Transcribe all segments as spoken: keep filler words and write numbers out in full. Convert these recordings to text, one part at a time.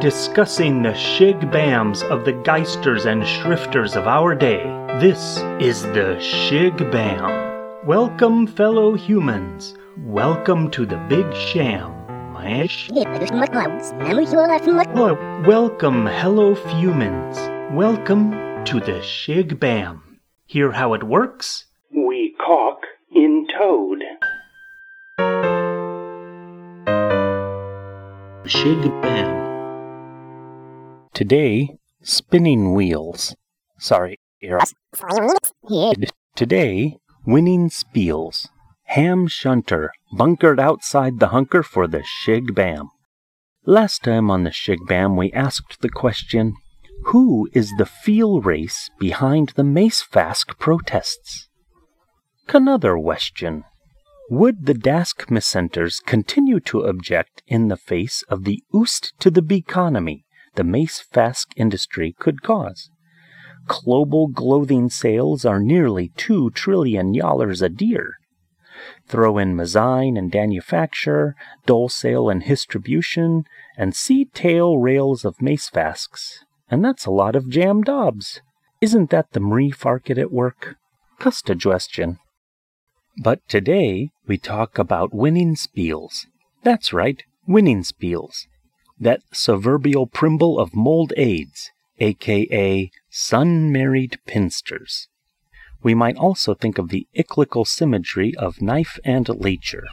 discussing the shig bams of the geisters and schrifters of our day. This is the shig bam. Welcome, fellow humans. Welcome to the big sham. Welcome, hello fumans. Welcome to the shig bam. Hear how it works? We caulk in toad. Shig bam. Today, spinning wheels. Sorry, error. Today, winning spiels. Ham shunter, bunkered outside the hunker for the shig bam. Last time on the shig bam, we asked the question, who is the feel race behind the Macefask protests? Another question. Would the Dask Missenters continue to object in the face of the oost to the beconomy the Macefask industry could cause? Global clothing sales are nearly two trillion dollars a year. Throw in design and manufacture, wholesale and distribution, and sea tail rails of Macefasks, and that's a lot of jam dobs. Isn't that the Marie Farket at work? Custagestion. But today, we talk about winning spiels. That's right, winning spiels. That proverbial primble of mold aids, a k a sun-married pinsters. We might also think of the ichlical symmetry of knife and leecher.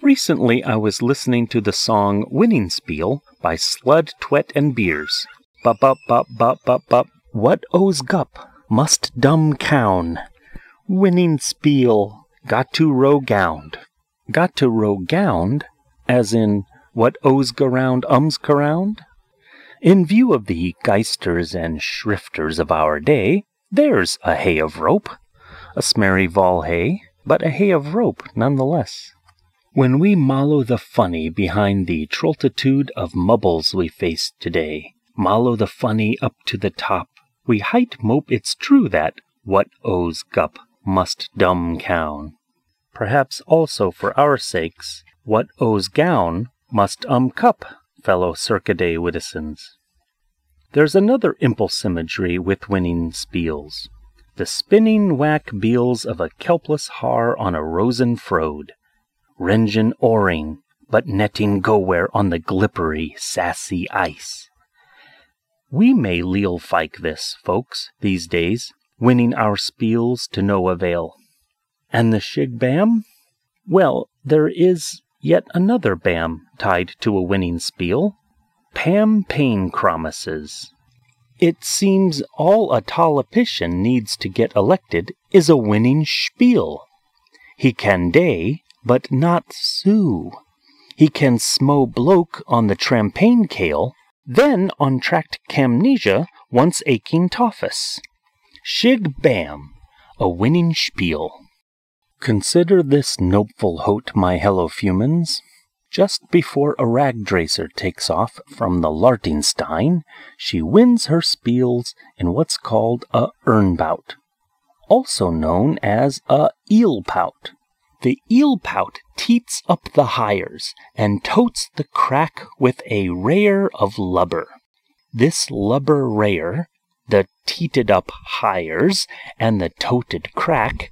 Recently, I was listening to the song Winning Spiel by Slud, Twet, and Beers. Bup, bup, bup, bup, bup, bup. What owes gup? Must dumb cown. Winning spiel, got to row gound. Got to row gound, as in, what owes garound ums caround? In view of the geisters and schrifters of our day, there's a hay of rope, a smerry vol hay, but a hay of rope nonetheless. When we mallow the funny behind the trultitude of mubbles we face today, mallow the funny up to the top, we height mope it's true that what owes gup? Must dumb cown. Perhaps also for our sakes, what owes gown must um cup, fellow circaday wittisens. There's another impulsimetry with winning spiels, the spinning whack beals of a kelpless har on a rosen frode, ringin oaring, but netting go where on the glippery, sassy ice. We may leal fike this, folks, these days, winning our spiels to no avail. And the shig bam? Well, there is yet another bam tied to a winning spiel. Pam Payne Promises. It seems all a tolopician needs to get elected is a winning spiel. He can day, but not sue. He can smo bloke on the trampaign kale, then on tract camnesia once aching toffus. Shig bam, a winning spiel. Consider this nopeful hote, my hello fumans. Just before a ragdracer takes off from the Lartingstein, she wins her spiels in what's called a urnbout, also known as a eelpout. The eelpout teats up the hires and totes the crack with a rayer of lubber. This lubber rayer, the teated up hires and the toted crack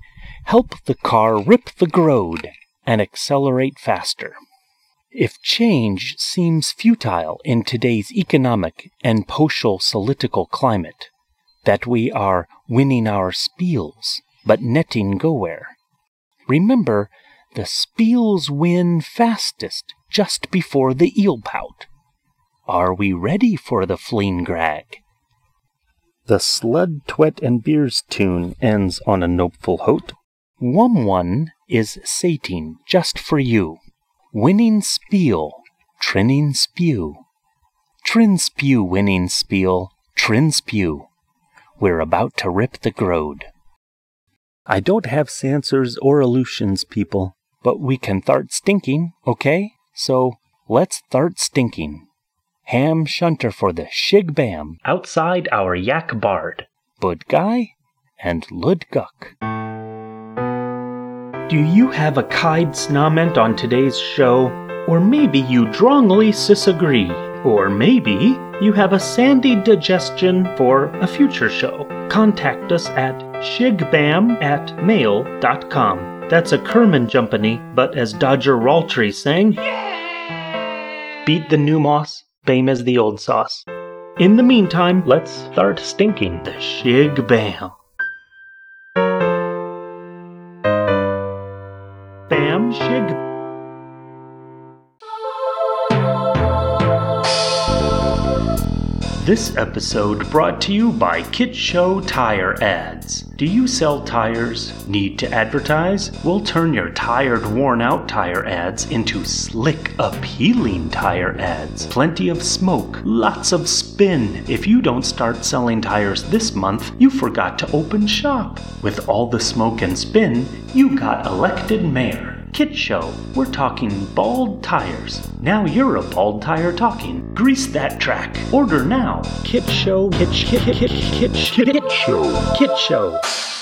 help the car rip the grode and accelerate faster. If change seems futile in today's economic and potial-solitical climate, that we are winning our spiels but netting go-where, remember the spiels win fastest just before the eelpout. Are we ready for the fleen grag? The Slud, Twet, and Beers tune ends on a nopeful hote. Wum one is sating just for you. Winning spiel, trinning spew. Trin spew, winning spiel, trin spew. We're about to rip the grode. I don't have sansers or illusions, people, but we can thart stinking, okay? So let's thart stinking. Ham shunter for the shig bam outside our yak bard, bud guy and lud guck. Do you have a kide snament on today's show? Or maybe you drongly disagree. Or maybe you have a sandy digestion for a future show. Contact us at shigbam at mail dot com. That's a Kerman Jumpany, but as Dodger Roultry sang, yeah! Beat the new moss, bame as the old sauce. In the meantime, let's start stinking the shig bam. Bam shig. This episode brought to you by Kit Show Tire Ads. Do you sell tires? Need to advertise? We'll turn your tired, worn-out tire ads into slick, appealing tire ads. Plenty of smoke, lots of spin. If you don't start selling tires this month, you forgot to open shop. With all the smoke and spin, you got elected mayor. Kit Show, we're talking bald tires. Now you're a bald tire talking. Grease that track. Order now. Kit Show. Kit Show. Kit Show. Kit Show. Kit Show.